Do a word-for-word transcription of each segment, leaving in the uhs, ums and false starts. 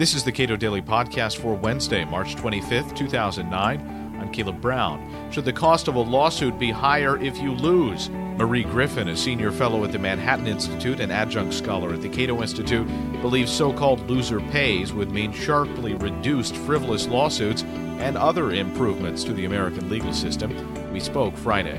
This is the Cato Daily Podcast for Wednesday, March twenty-fifth, two thousand nine. I'm Caleb Brown. Should the cost of a lawsuit be higher if you lose? Marie Griffin, a senior fellow at the Manhattan Institute and adjunct scholar at the Cato Institute, believes so-called loser pays would mean sharply reduced frivolous lawsuits and other improvements to the American legal system. We spoke Friday.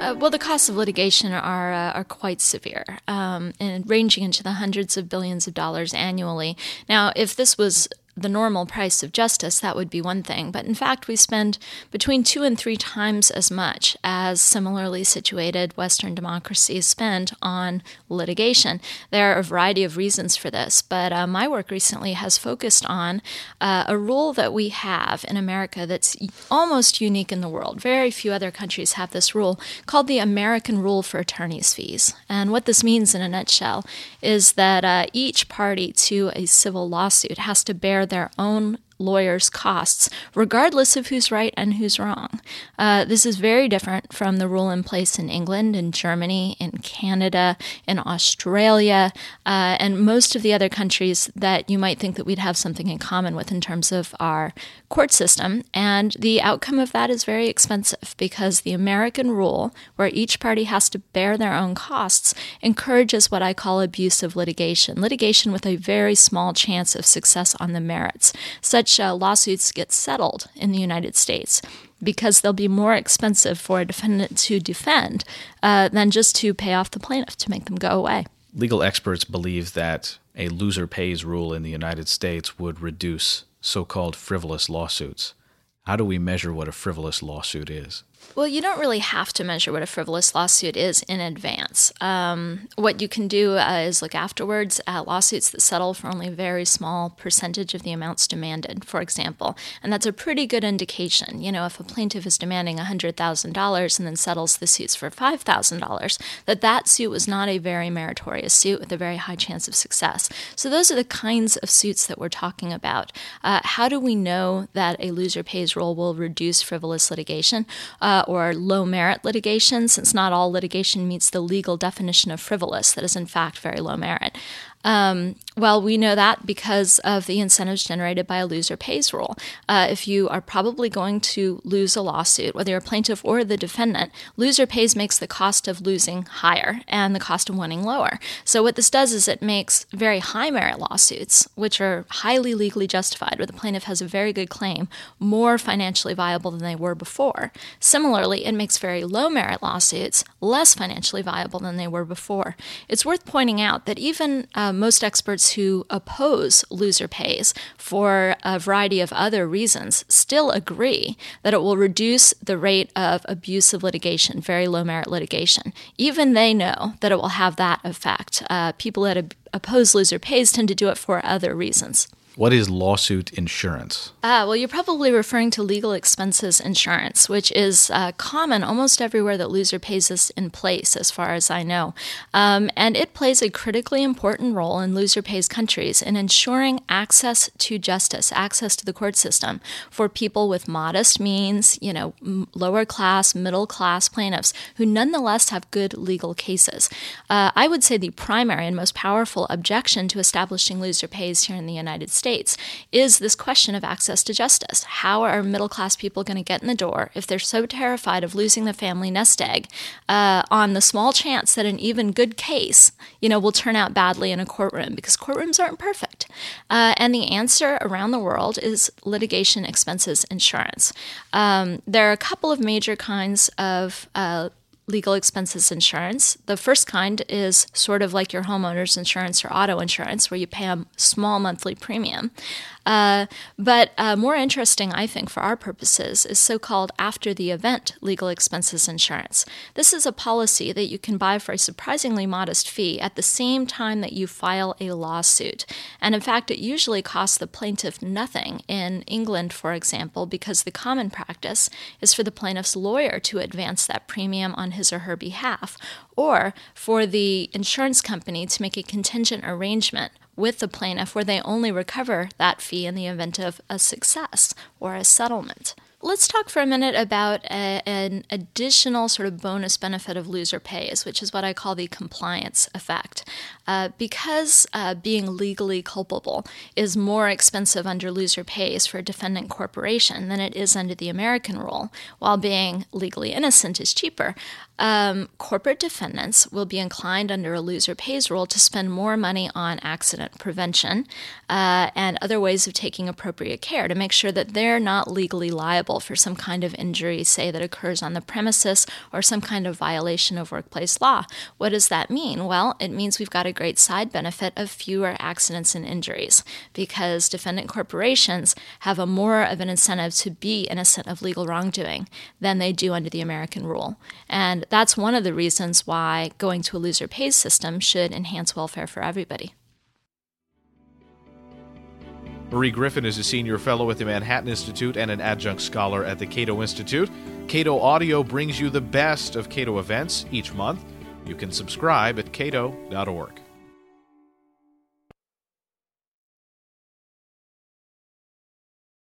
Uh, well, the costs of litigation are uh, are quite severe, um, and ranging into the hundreds of billions of dollars annually. Now, if this was the normal price of justice, that would be one thing. But in fact, we spend between two and three times as much as similarly situated Western democracies spend on litigation. There are a variety of reasons for this, but uh, my work recently has focused on uh, a rule that we have in America that's almost unique in the world. Very few other countries have this rule, called the American Rule for Attorneys' Fees. And what this means in a nutshell is that uh, each party to a civil lawsuit has to bear their own lawyers' costs, regardless of who's right and who's wrong. Uh, this is very different from the rule in place in England, in Germany, in Canada, in Australia, uh, and most of the other countries that you might think that we'd have something in common with in terms of our court system. And the outcome of that is very expensive, because the American rule, where each party has to bear their own costs, encourages what I call abusive litigation, litigation with a very small chance of success on the merits. Such Uh, lawsuits get settled in the United States because they'll be more expensive for a defendant to defend uh, than just to pay off the plaintiff to make them go away. Legal experts believe that a loser pays rule in the United States would reduce so-called frivolous lawsuits. How do we measure what a frivolous lawsuit is? Well, you don't really have to measure what a frivolous lawsuit is in advance. Um, what you can do uh, is look afterwards at lawsuits that settle for only a very small percentage of the amounts demanded, for example. And that's a pretty good indication. You know, if a plaintiff is demanding one hundred thousand dollars and then settles the suits for five thousand dollars, that that suit was not a very meritorious suit with a very high chance of success. So those are the kinds of suits that we're talking about. Uh, how do we know that a loser pays rule will reduce frivolous litigation? Uh, or low-merit litigation, since not all litigation meets the legal definition of frivolous, that is in fact very low merit. Um, well, we know that because of the incentives generated by a loser pays rule. Uh, if you are probably going to lose a lawsuit, whether you're a plaintiff or the defendant, loser pays makes the cost of losing higher and the cost of winning lower. So what this does is it makes very high-merit lawsuits, which are highly legally justified, where the plaintiff has a very good claim, more financially viable than they were before. Similarly, it makes very low-merit lawsuits less financially viable than they were before. It's worth pointing out that even uh, most experts who oppose loser pays for a variety of other reasons still agree that it will reduce the rate of abusive litigation, very low-merit litigation. Even they know that it will have that effect. Uh, people that ab- oppose loser pays tend to do it for other reasons. What is lawsuit insurance? Ah, well, you're probably referring to legal expenses insurance, which is uh, common almost everywhere that loser pays is in place, as far as I know. Um, and it plays a critically important role in loser pays countries in ensuring access to justice, access to the court system for people with modest means, you know, m- lower class, middle class plaintiffs who nonetheless have good legal cases. Uh, I would say the primary and most powerful objection to establishing loser pays here in the United States is this question of access to justice. How are middle-class people going to get in the door if they're so terrified of losing the family nest egg uh, on the small chance that an even good case, you know, will turn out badly in a courtroom, because courtrooms aren't perfect? Uh, and the answer around the world is litigation expenses insurance. Um, there are a couple of major kinds of uh legal expenses insurance. The first kind is sort of like your homeowner's insurance or auto insurance, where you pay a small monthly premium. Uh, but uh, more interesting, I think, for our purposes, is so-called after-the-event legal expenses insurance. This is a policy that you can buy for a surprisingly modest fee at the same time that you file a lawsuit. And in fact, it usually costs the plaintiff nothing in England, for example, because the common practice is for the plaintiff's lawyer to advance that premium on his or her behalf, or for the insurance company to make a contingent arrangement with the plaintiff where they only recover that fee in the event of a success or a settlement. Let's talk for a minute about a, an additional sort of bonus benefit of loser pays, which is what I call the compliance effect. Uh, because uh, being legally culpable is more expensive under loser pays for a defendant corporation than it is under the American rule, while being legally innocent is cheaper, um, corporate defendants will be inclined under a loser pays rule to spend more money on accident prevention uh, and other ways of taking appropriate care to make sure that they're not legally liable for some kind of injury, say, that occurs on the premises or some kind of violation of workplace law. What does that mean? Well, it means we've got a great side benefit of fewer accidents and injuries because defendant corporations have a more of an incentive to be innocent of legal wrongdoing than they do under the American rule. And that's one of the reasons why going to a loser pays system should enhance welfare for everybody. Marie Griffin is a senior fellow at the Manhattan Institute and an adjunct scholar at the Cato Institute. Cato Audio brings you the best of Cato events each month. You can subscribe at cato dot org.